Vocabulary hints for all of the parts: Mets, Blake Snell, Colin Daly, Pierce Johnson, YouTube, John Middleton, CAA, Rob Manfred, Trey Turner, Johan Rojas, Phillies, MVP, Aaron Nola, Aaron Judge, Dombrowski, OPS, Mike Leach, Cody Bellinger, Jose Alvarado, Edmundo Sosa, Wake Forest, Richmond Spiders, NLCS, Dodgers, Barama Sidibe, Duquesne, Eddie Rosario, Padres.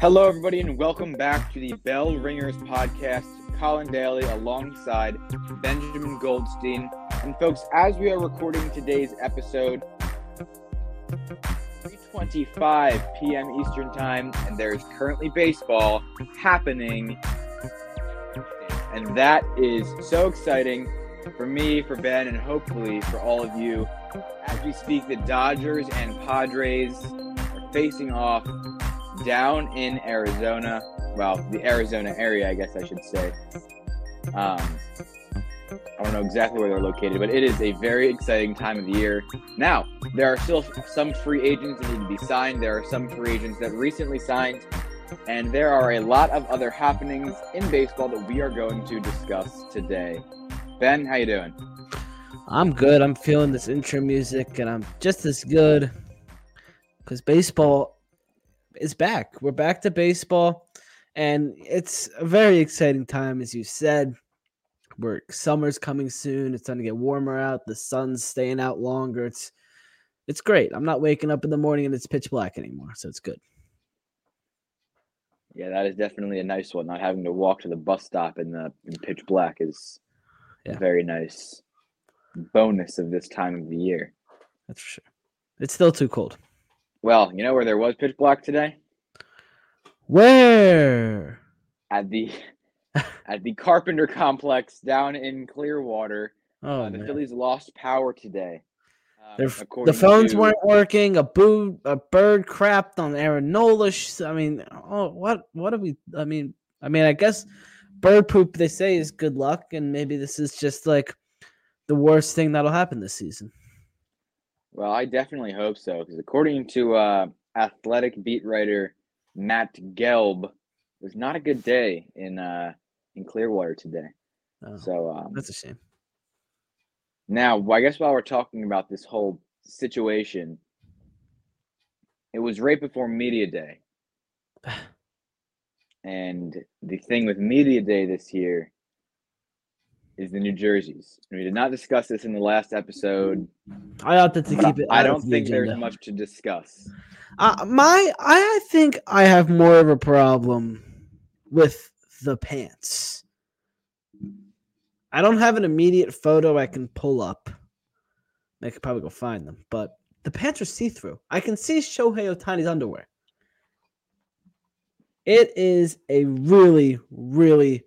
Hello, everybody, and welcome back to the Bell Ringers podcast. Colin Daly alongside Benjamin Goldstein. And folks, as we are recording today's episode, 3:25 p.m. Eastern Time, and there is currently baseball happening. And that is so exciting for me, for Ben, and hopefully for all of you. As we speak, the Dodgers and Padres are facing off down in Arizona. Well, the Arizona area, I guess I should say. I don't know exactly where they're located, but it is a very exciting time of the year. Now, there are still some free agents that need to be signed. There are some free agents that recently signed, and there are a lot of other happenings in baseball that we are going to discuss today. Ben, how you doing? I'm good. I'm feeling this intro music, and I'm just as good because baseball is back. We're back to baseball, and it's a very exciting time, as you said. Summer's coming soon. It's time to get warmer out. The sun's staying out longer. It's great. I'm not waking up in the morning and it's pitch black anymore, so it's good. Yeah, that is definitely a nice one. Not having to walk to the bus stop in pitch black is a very nice bonus of this time of the year. That's for sure. It's still too cold. Well, you know where there was pitch black today? Where? At the Carpenter Complex down in Clearwater. Oh, the Phillies lost power today. The phones weren't working. A bird crapped on Aaron Nola. What do we? I guess bird poop, they say, is good luck, and maybe this is just like the worst thing that'll happen this season. Well, I definitely hope so, because according to athletic beat writer Matt Gelb, it was not a good day in Clearwater today. Oh, so that's a shame. Now, I guess while we're talking about this whole situation, it was right before Media Day. And the thing with Media Day this year is the new jerseys. We did not discuss this in the last episode. I opted to keep it. I don't think there's much to discuss. I think I have more of a problem with the pants. I don't have an immediate photo I can pull up. I could probably go find them, but the pants are see-through. I can see Shohei Otani's underwear. It is a really, really,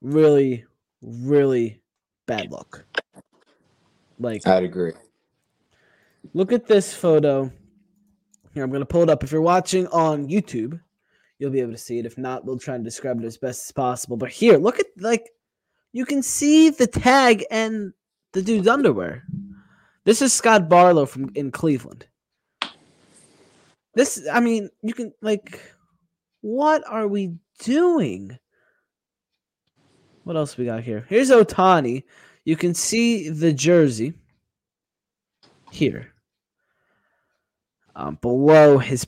really, really bad look. Like, I'd agree. Look at this photo. Here, I'm going to pull it up. If you're watching on YouTube, you'll be able to see it. If not, we'll try and describe it as best as possible. But here, look at, you can see the tag and the dude's underwear. This is Scott Barlow in Cleveland. This, you can, what are we doing? What else we got here? Here's Otani. You can see the jersey here. Below his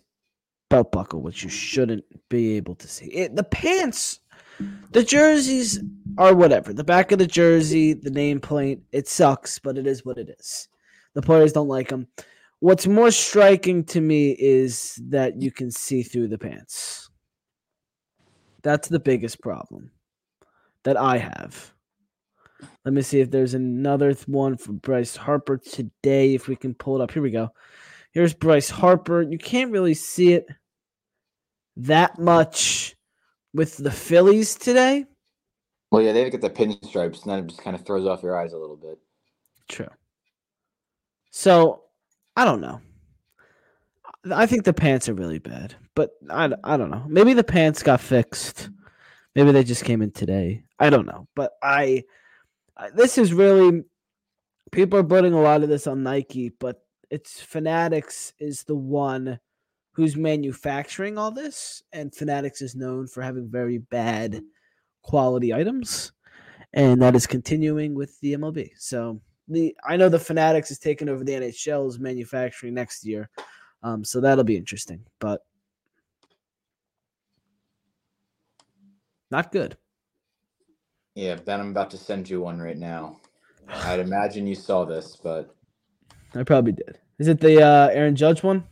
belt buckle, which you shouldn't be able to see. The pants, the jerseys are whatever. The back of the jersey, the nameplate, it sucks, but it is what it is. The players don't like them. What's more striking to me is that you can see through the pants. That's the biggest problem that I have. Let me see if there's another one for Bryce Harper today, if we can pull it up. Here we go. Here's Bryce Harper. You can't really see it that much with the Phillies today. Well, yeah, they get the pinstripes, and then it just kind of throws off your eyes a little bit. True. So, I don't know. I think the pants are really bad, but I don't know. Maybe the pants got fixed. Maybe they just came in today. I don't know, but this is really, people are putting a lot of this on Nike, but it's Fanatics is the one who's manufacturing all this, and Fanatics is known for having very bad quality items, and that is continuing with the MLB. So I know the Fanatics is taking over the NHL's manufacturing next year, so that'll be interesting, but not good. Yeah, Ben, I'm about to send you one right now. I'd imagine you saw this, but... I probably did. Is it the Aaron Judge one?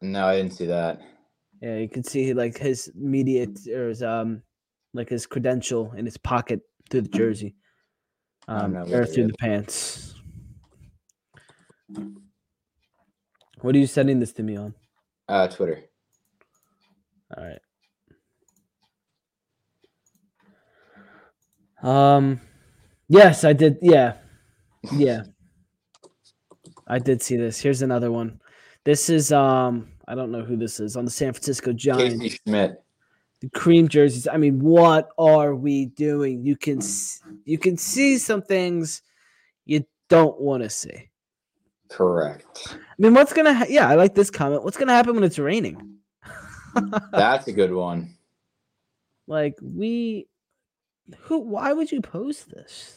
No, I didn't see that. Yeah, you can see like his mediate or his like his credential in his pocket through the jersey, or through the pants. What are you sending this to me on? Twitter. All right. Yes, I did. Yeah. I did see this. Here's another one. This is I don't know who this is, on the San Francisco Giants. Casey Schmidt. The cream jerseys. I mean, what are we doing? You can see some things you don't want to see. Correct. I mean, what's gonna? I like this comment. What's gonna happen when it's raining? That's a good one. Like why would you post this?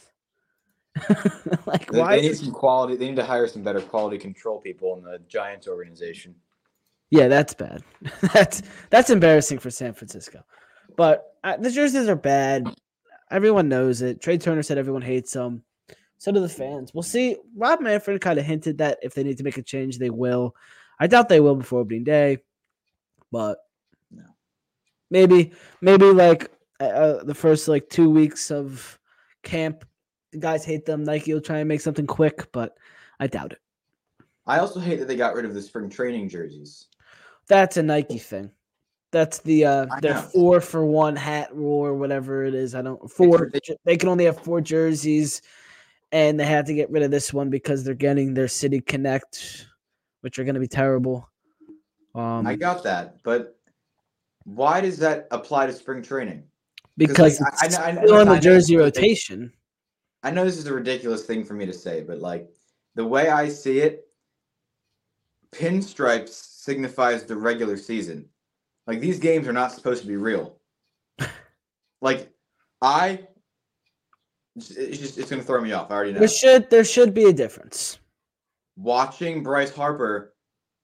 Why? They need some quality. They need to hire some better quality control people in the Giants organization. Yeah, that's bad. That's embarrassing for San Francisco. But the jerseys are bad. Everyone knows it. Trey Turner said everyone hates them. So do the fans. We'll see. Rob Manfred kind of hinted that if they need to make a change, they will. I doubt they will before opening day. But no. Maybe like the first like 2 weeks of camp, the guys hate them. Nike will try and make something quick, but I doubt it. I also hate that they got rid of the spring training jerseys. That's a Nike thing. That's the their 4-for-1 hat rule or whatever it is. I don't they can only have 4 jerseys, and they had to get rid of this one because they're getting their City Connect, which are going to be terrible. I got that, but why does that apply to spring training? Because like, it's still on the jersey rotation. I know this is a ridiculous thing for me to say, but like the way I see it, pinstripes signifies the regular season. Like, these games are not supposed to be real. Like, it's going to throw me off. I already know. There should be a difference. Watching Bryce Harper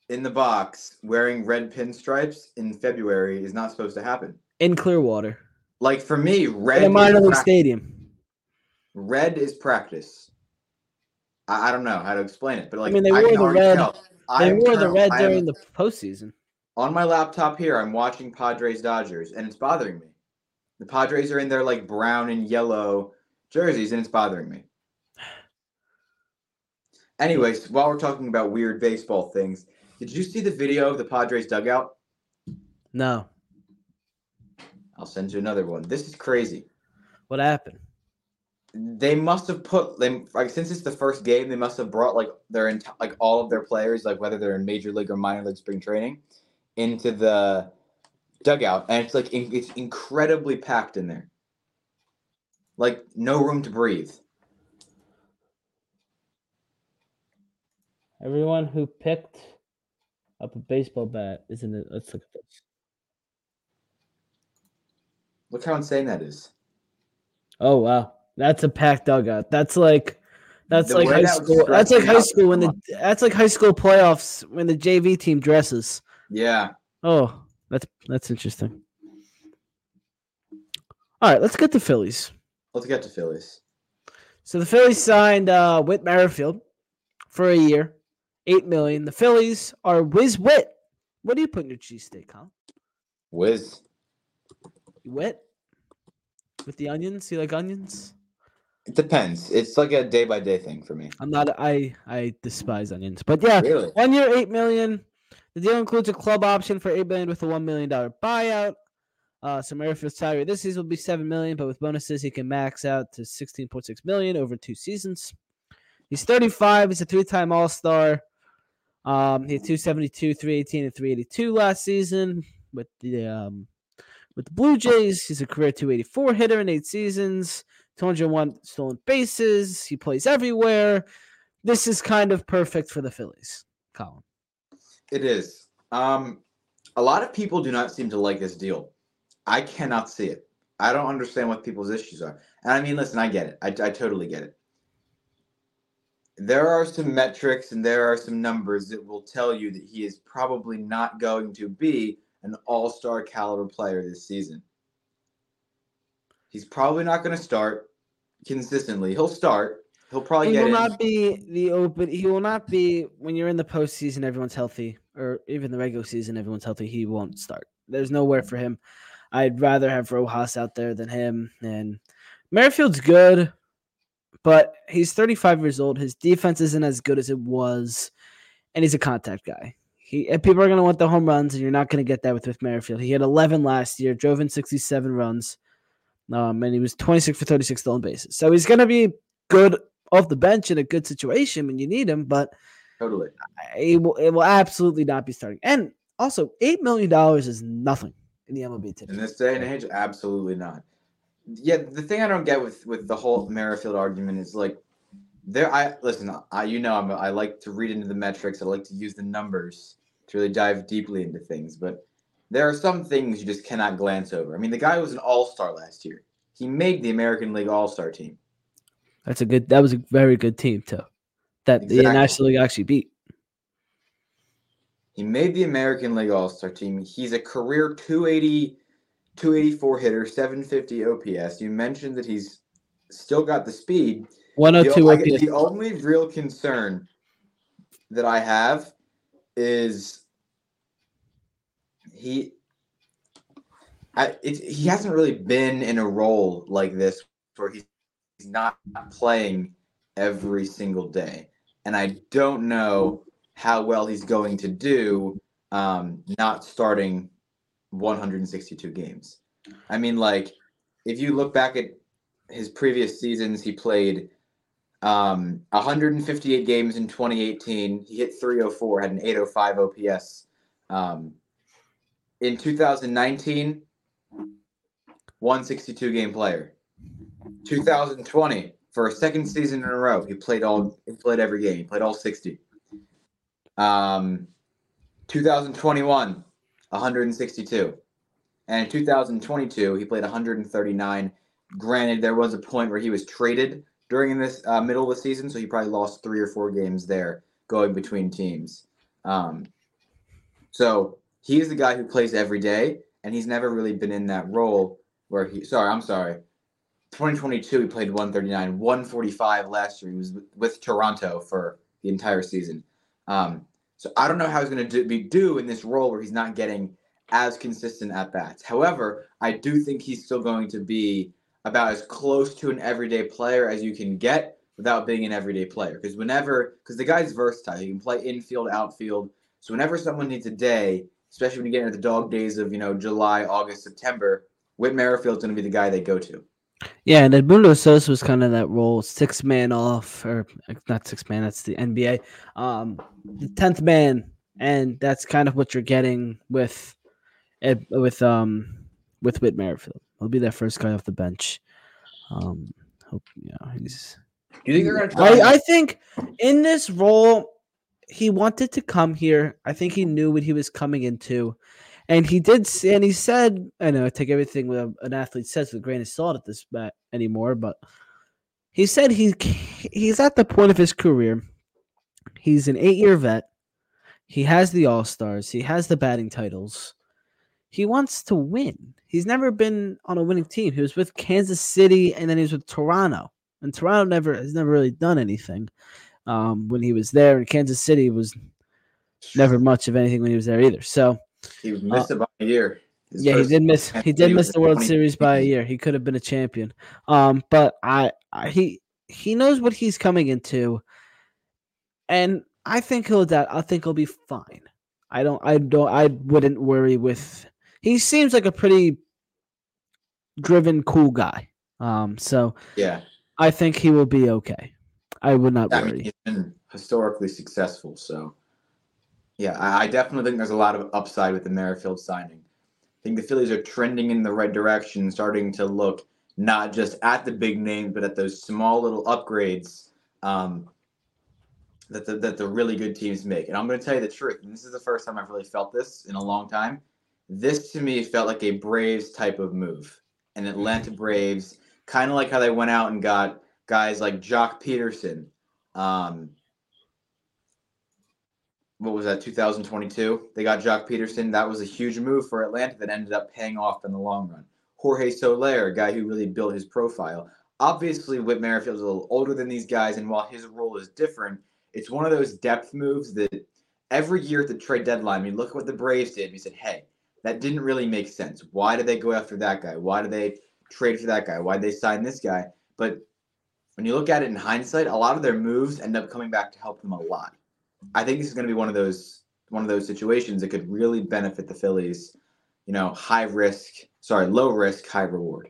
in the box wearing red pinstripes in February is not supposed to happen. In Clearwater. Like, for me, red in a minor league stadium. Red is practice. I don't know how to explain it, but like, I mean, they wore the red. They wore the red during the postseason. On my laptop here, I'm watching Padres-Dodgers, and it's bothering me. The Padres are in their, like, brown and yellow jerseys, and it's bothering me. Anyways, while we're talking about weird baseball things, did you see the video of the Padres dugout? No. I'll send you another one. This is crazy. What happened? They must have put them, like, since it's the first game, they must have brought like their all of their players, like whether they're in major league or minor league spring training, into the dugout, and it's like it's incredibly packed in there, like no room to breathe. Everyone who picked up a baseball bat isn't it? Let's look at this. Look how insane that is! Oh wow. That's a packed dugout. That's like high school. That's like high school that's like high school playoffs when the JV team dresses. Yeah. Oh, that's interesting. All right, let's get to Phillies. So the Phillies signed Whit Merrifield for a year, $8 million. The Phillies are whiz wit. What do you put in your cheesesteak, Colin? Whiz. Wit? With the onions? You like onions? It depends. It's like a day-by-day thing for me. I despise onions. But yeah, really? 1 year, $8 million. The deal includes a club option for $8 million with a $1 million buyout. So Merrifield's salary this season will be $7 million, but with bonuses he can max out to $16.6 million over 2 seasons. He's 35. He's a 3-time All-Star. He had 272, 318, and 382 last season with the Blue Jays. He's a career 284 hitter in 8 seasons. 201 stolen bases. He plays everywhere. This is kind of perfect for the Phillies, Colin. It is. A lot of people do not seem to like this deal. I cannot see it. I don't understand what people's issues are. And I mean, listen, I get it. I totally get it. There are some metrics and there are some numbers that will tell you that he is probably not going to be an all-star caliber player this season. He's probably not going to start consistently. He'll start. He'll probably get in. He will not be when you're in the postseason, everyone's healthy. or even the regular season, everyone's healthy, he won't start. There's nowhere for him. I'd rather have Rojas out there than him. And Merrifield's good, but he's 35 years old. His defense isn't as good as it was, and he's a contact guy. People are going to want the home runs, and you're not going to get that with Merrifield. He had 11 last year, drove in 67 runs, and he was 26 for 36 stolen bases. So he's going to be good off the bench in a good situation when you need him, but totally, it will absolutely not be starting. And also, $8 million is nothing in the MLB today. In this day and age, absolutely not. Yeah, the thing I don't get with the whole Merrifield argument is like, I like to read into the metrics. I like to use the numbers to really dive deeply into things. But there are some things you just cannot glance over. I mean, the guy was an all-star last year. He made the American League All-Star team. That was a very good team too. That exactly. The National League actually beat. He made the American League All-Star team. He's a career 284 hitter, 750 OPS. You mentioned that he's still got the speed. 102 OPS. The only real concern that I have is he hasn't really been in a role like this where he's not playing every single day. And I don't know how well he's going to do not starting 162 games. I mean, like, if you look back at his previous seasons, he played 158 games in 2018. He hit 304, had an 805 OPS. In 2019, 162 game player. 2020, for a second season in a row, he played every game. He played all 60. 2021, 162. And in 2022, he played 139. Granted, there was a point where he was traded during this middle of the season, so he probably lost 3 or 4 games there going between teams. So he's the guy who plays every day, and he's never really been in that role where he – 2022, he played 139, 145 last year. He was with Toronto for the entire season. So I don't know how he's going to do in this role where he's not getting as consistent at bats. However, I do think he's still going to be about as close to an everyday player as you can get without being an everyday player. Because the guy's versatile. He can play infield, outfield. So whenever someone needs a day, especially when you get into the dog days of, July, August, September, Whit Merrifield's going to be the guy they go to. Yeah, and Edmundo Sosa was kind of that role, 6-man off, or not 6-man, that's the NBA, the 10th man, and that's kind of what you're getting with Whit Merrifield. He'll be that first guy off the bench. Do you think they're going to try? I think in this role, he wanted to come here. I think he knew what he was coming into, and he did. And he said, "I know I take everything an athlete says with a grain of salt at this anymore," but he said he's at the point of his career. He's an 8-year vet. He has the All-Stars. He has the batting titles. He wants to win. He's never been on a winning team. He was with Kansas City, and then he was with Toronto. And Toronto has never really done anything when he was there. And Kansas City was never much of anything when he was there either. So he missed about a year. He did miss the World Series by a year. He could have been a champion. But he knows what he's coming into, and I think he'll adapt. I think he'll be fine. I wouldn't worry with. He seems like a pretty driven, cool guy. So yeah, I think he will be okay. I would not worry. I mean, he's been historically successful, so yeah, I definitely think there's a lot of upside with the Merrifield signing. I think the Phillies are trending in the right direction, starting to look not just at the big names, but at those small little upgrades that the really good teams make. And I'm going to tell you the truth, and this is the first time I've really felt this in a long time. This, to me, felt like a Braves type of move, an Atlanta Braves, kind of like how they went out and got guys like Jock Peterson. 2022? They got Jock Peterson. That was a huge move for Atlanta that ended up paying off in the long run. Jorge Soler, a guy who really built his profile. Obviously, Whit Merrifield is a little older than these guys, and while his role is different, it's one of those depth moves that every year at the trade deadline, we look at what the Braves did. We said, hey, that didn't really make sense. Why did they go after that guy? Why did they trade for that guy? Why did they sign this guy? But when you look at it in hindsight, a lot of their moves end up coming back to help them a lot. I think this is going to be one of those situations that could really benefit the Phillies. You know, low risk, high reward.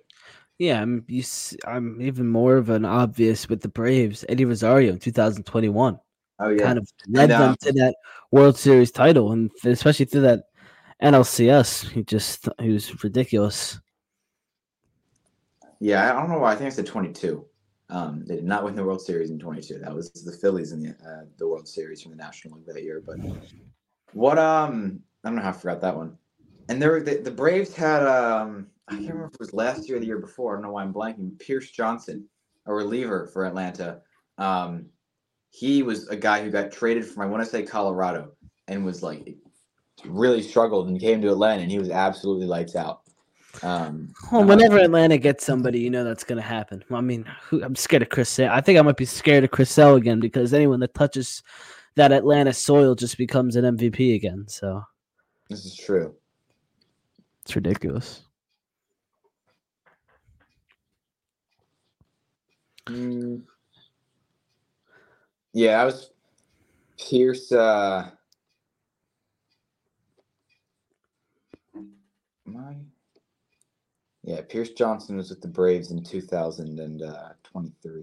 Yeah, I'm even more of an obvious with the Braves. Eddie Rosario in 2021. Oh, yeah. Kind of led them to that World Series title, and especially through that NLCS. He was ridiculous. Yeah, I don't know why. I think I said 22. They did not win the World Series in 22. That was the Phillies in the World Series from the National League that year. But what I don't know how I forgot that one. And the Braves had I can't remember if it was last year or the year before. I don't know why I'm blanking. Pierce Johnson, a reliever for Atlanta. He was a guy who got traded from, I want to say, Colorado, and was like really struggled and came to Atlanta, and he was absolutely lights out. Whenever Atlanta gets somebody, you know that's going to happen. I mean, I'm scared of Chris Sale. I think I might be scared of Chris Sale again because anyone that touches that Atlanta soil just becomes an MVP again. So this is true. It's ridiculous. Yeah, I was Pierce. Pierce Johnson was with the Braves in 2023.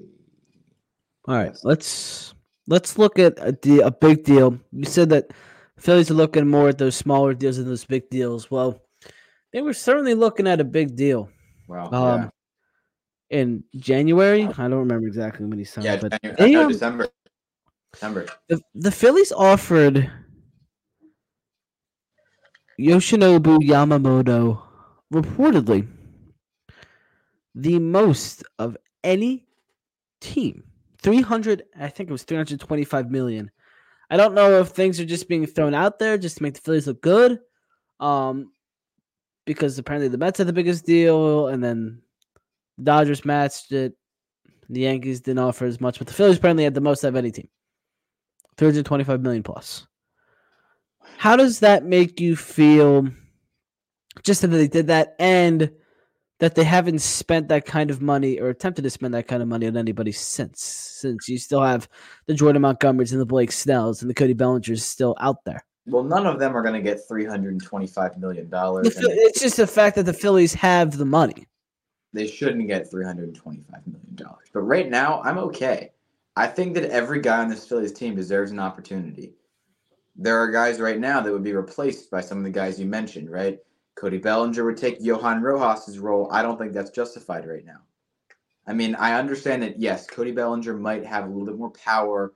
All right, let's look at a big deal. You said that Phillies are looking more at those smaller deals than those big deals. Well, they were certainly looking at a big deal. Wow. Yeah. In January, I don't remember exactly when he signed. Yeah, but December. The Phillies offered Yoshinobu Yamamoto reportedly the most of any team, $325 million. I don't know if things are just being thrown out there just to make the Phillies look good, because apparently the Mets had the biggest deal, and then the Dodgers matched it. The Yankees didn't offer as much, but the Phillies apparently had the most of any team, $325 million plus. How does that make you feel, just that they did that and that they haven't spent that kind of money or attempted to spend that kind of money on anybody since you still have the Jordan Montgomerys and the Blake Snells and the Cody Bellingers still out there? Well, none of them are going to get $325 million. It's just the fact that the Phillies have the money. They shouldn't get $325 million. But right now, I'm okay. I think that every guy on this Phillies team deserves an opportunity. There are guys right now that would be replaced by some of the guys you mentioned, right? Cody Bellinger would take Johan Rojas' role. I don't think that's justified right now. I mean, I understand that, yes, Cody Bellinger might have a little bit more power,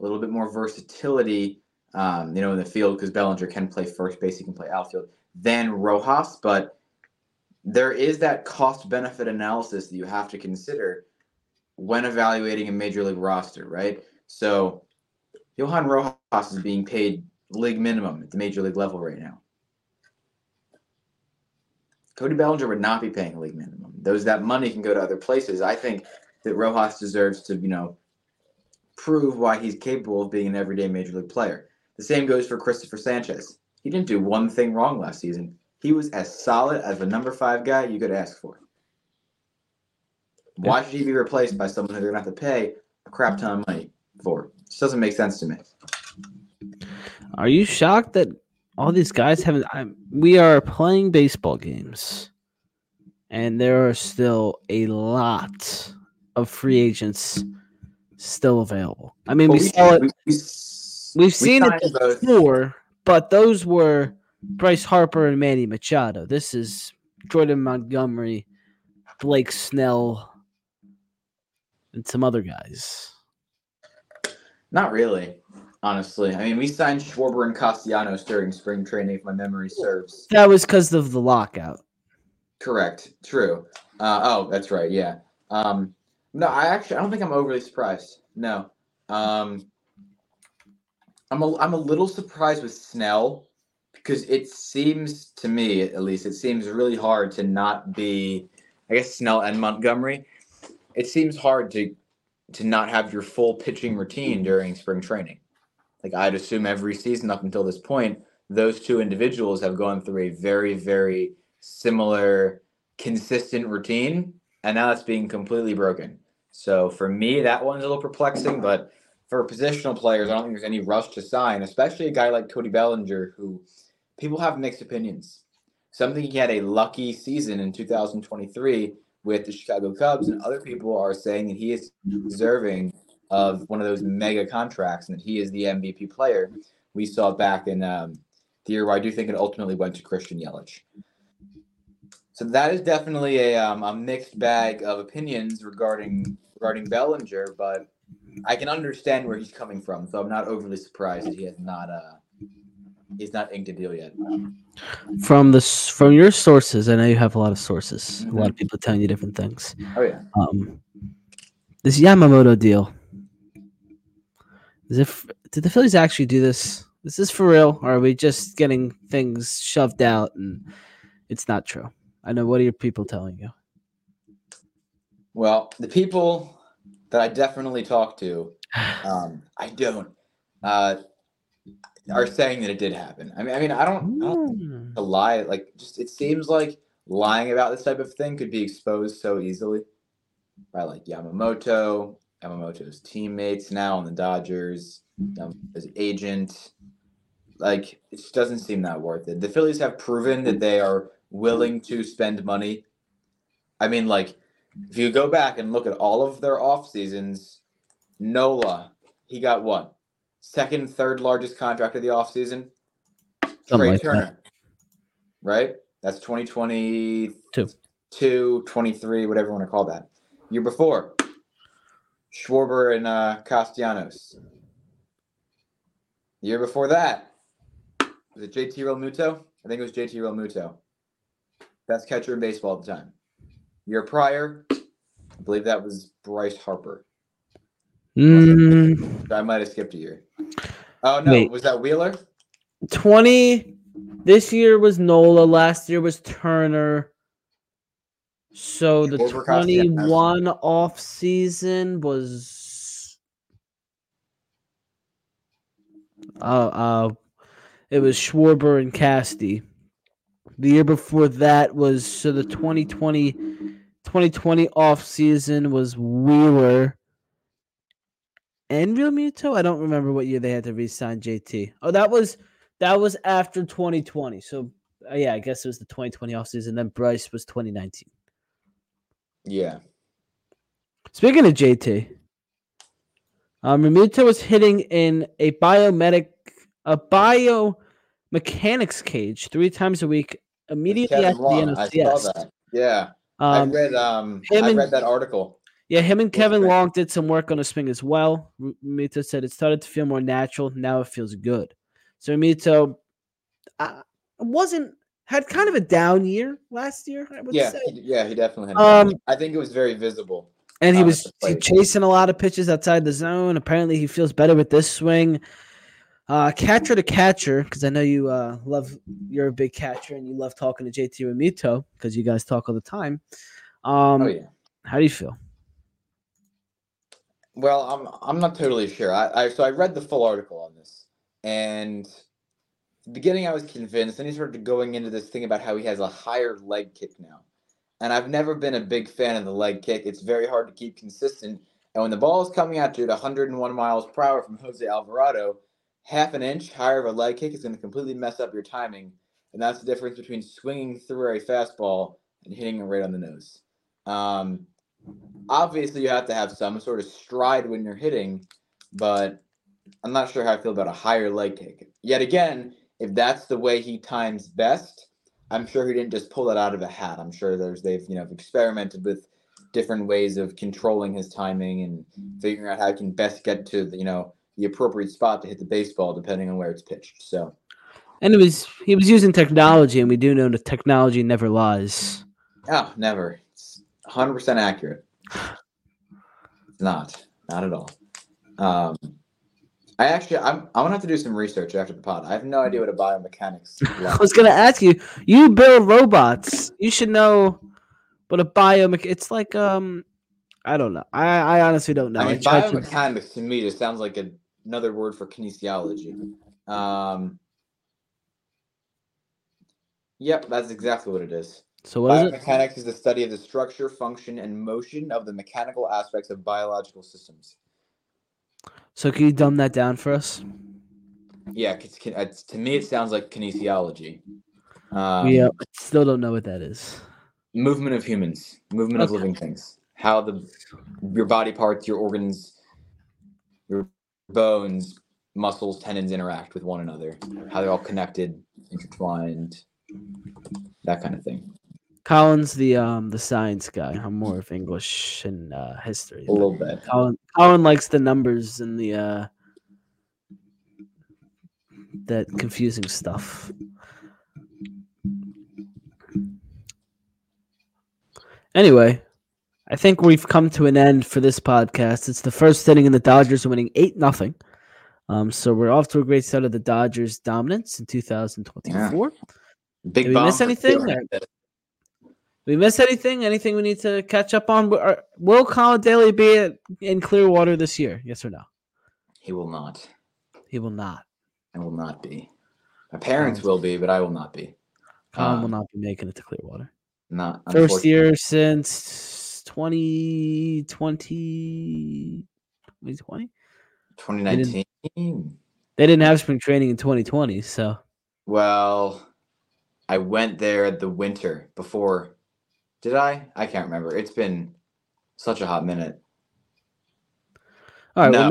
a little bit more versatility, in the field, because Bellinger can play first base, he can play outfield, than Rojas. But there is that cost-benefit analysis that you have to consider when evaluating a major league roster, right? So Johan Rojas is being paid league minimum at the major league level right now. Cody Bellinger would not be paying league minimum. That money can go to other places. I think that Rojas deserves to, prove why he's capable of being an everyday major league player. The same goes for Christopher Sanchez. He didn't do one thing wrong last season. He was as solid as a number 5 guy you could ask for. Why should he be replaced by someone who they're going to have to pay a crap ton of money for? It just doesn't make sense to me. Are you shocked that all these guys we are playing baseball games, and there are still a lot of free agents still available? I mean, we've seen it before, but those were Bryce Harper and Manny Machado. This is Jordan Montgomery, Blake Snell, and some other guys. Not really. Honestly, I mean, we signed Schwarber and Castellanos during spring training, if my memory serves. That was because of the lockout. Correct. True. That's right. Yeah. I don't think I'm overly surprised. No. I'm a little surprised with Snell because it seems to me, at least, it seems really hard to not be. I guess Snell and Montgomery. It seems hard to not have your full pitching routine during spring training. like I'd assume every season up until this point, those two individuals have gone through a very, very similar, consistent routine, and now it's being completely broken. So for me, that one's a little perplexing, but for positional players, I don't think there's any rush to sign, especially a guy like Cody Bellinger, who people have mixed opinions. Some think he had a lucky season in 2023 with the Chicago Cubs, and other people are saying that he is deserving of one of those mega contracts and that he is the MVP player we saw back in the year where I do think it ultimately went to Christian Yelich. So that is definitely a mixed bag of opinions regarding Bellinger, but I can understand where he's coming from. So I'm not overly surprised that he has not he's not inked a deal yet. From your sources, I know you have a lot of sources. Mm-hmm. A lot of people telling you different things. Oh yeah. This Yamamoto deal. Did the Phillies actually do this? Is this for real, or are we just getting things shoved out and it's not true? I know. What are your people telling you? Well, the people that I definitely talk to, are saying that it did happen. I mean, I don't to lie. Like, just it seems like lying about this type of thing could be exposed so easily by like Yamamoto's teammates now on the Dodgers, his agent. Like, it just doesn't seem that worth it. The Phillies have proven that they are willing to spend money. I mean, like, if you go back and look at all of their off seasons, Nola, he got what? Second, third largest contract of the offseason? Trey Turner. Right? That's 2022, 23, whatever you want to call that. Year before, Schwarber and Castellanos. The year before that, was it JT Realmuto? I think it was JT Realmuto. Best catcher in baseball at the time. Year prior, I believe that was Bryce Harper. I might have skipped a year. Oh, no. Wait. Was that Wheeler? This year was Nola. Last year was Turner. So the 21 offseason was... it was Schwarber and Casty. The year before that was... So the 2020 offseason was Wheeler. And Realmuto? I don't remember what year they had to re-sign JT. Oh, that was after 2020. So, yeah, I guess it was the 2020 offseason. Then Bryce was 2019. Yeah. Speaking of JT, Realmuto was hitting in a biomechanics cage 3 times a week immediately after the NLCS. I saw that. Yeah. I read that article. Yeah, him and Kevin Long did some work on a swing as well. Mito said it started to feel more natural. Now it feels good. So Mito had kind of a down year last year, I would say. Yeah, he definitely had. I think it was very visible. And he was chasing a lot of pitches outside the zone. Apparently he feels better with this swing. Catcher to catcher, because I know you you're a big catcher and you love talking to JT and Mito because you guys talk all the time. How do you feel? Well, I'm not totally sure. So I read the full article on this, and at the beginning I was convinced, and he started going into this thing about how he has a higher leg kick now. And I've never been a big fan of the leg kick. It's very hard to keep consistent. And when the ball is coming at you at 101 miles per hour from Jose Alvarado, half an inch higher of a leg kick is going to completely mess up your timing. And that's the difference between swinging through a fastball and hitting it right on the nose. Obviously, you have to have some sort of stride when you're hitting, but I'm not sure how I feel about a higher leg kick. Yet again, if that's the way he times best, I'm sure he didn't just pull that out of a hat. I'm sure they've experimented with different ways of controlling his timing and figuring out how he can best get to the appropriate spot to hit the baseball, depending on where it's pitched. So, and he was using technology, and we do know that technology never lies. Oh, never. 100% accurate. Not at all. I'm gonna have to do some research after the pod. I have no idea what a biomechanics is. I was gonna ask you. You build robots. You should know what a biomech. It's like I don't know. I honestly don't know. I mean, biomechanics to me just sounds like a another word for kinesiology. Yep, that's exactly what it is. So what is it? Biomechanics is the study of the structure, function, and motion of the mechanical aspects of biological systems. So can you dumb that down for us? Yeah, it's, to me it sounds like kinesiology. Yeah, I still don't know what that is. Movement of humans, movement of living things, how your body parts, your organs, your bones, muscles, tendons interact with one another, how they're all connected, intertwined, that kind of thing. Colin's the science guy. I'm more of English and history. A little bit. Colin likes the numbers and the that confusing stuff. Anyway, I think we've come to an end for this podcast. It's the first inning, and the Dodgers are winning 8-0. So we're off to a great start of the Dodgers' dominance in 2024. Yeah. Big bomb. Did we miss anything? Did we miss anything? Anything we need to catch up on? Will Colin Daly be in Clearwater this year? Yes or no? He will not. He will not. I will not be. My parents will be, but I will not be. Colin will not be making it to Clearwater. Not first year since 2019. They didn't have spring training in 2020, so. Well, I went there the winter before. Did I? I can't remember. It's been such a hot minute. All right. No,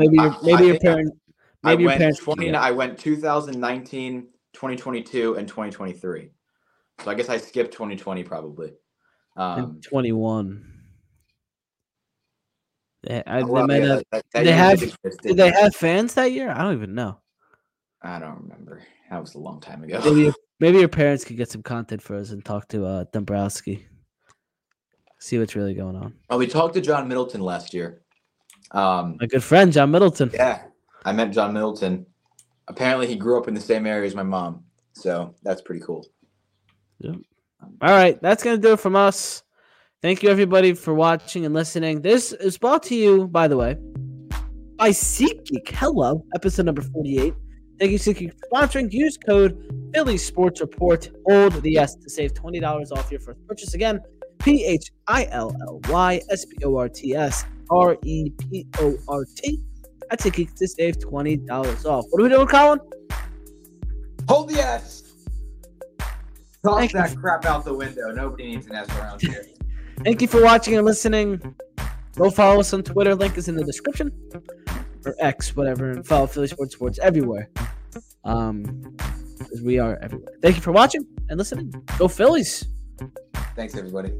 well, I went 2019, 2022, and 2023. So I guess I skipped 2020 probably. And 21. Did they have fans that year? I don't even know. I don't remember. That was a long time ago. Maybe your parents could get some content for us and talk to Dombrowski. See what's really going on. Oh, we talked to John Middleton last year. My good friend, John Middleton. Yeah, I met John Middleton. Apparently he grew up in the same area as my mom. So that's pretty cool. Yep. All right, that's going to do it from us. Thank you, everybody, for watching and listening. This is brought to you, by the way, by SeatGeek. Hello, episode number 48. Thank you, SeatGeek, for sponsoring. Use code Philly Sports Report, hold the S, to save $20 off your first purchase. Again, PHILLY SPORTSREPORT at SeatGeek to save $20 off. What are we doing, Colin? Hold the S. Toss that crap out the window. Nobody needs an S around here. Thank you for watching and listening. Go follow us on Twitter. Link is in the description. Or X, whatever. And follow Philly Sports Sports everywhere. Because we are everywhere. Thank you for watching and listening. Go Phillies. Thanks, everybody.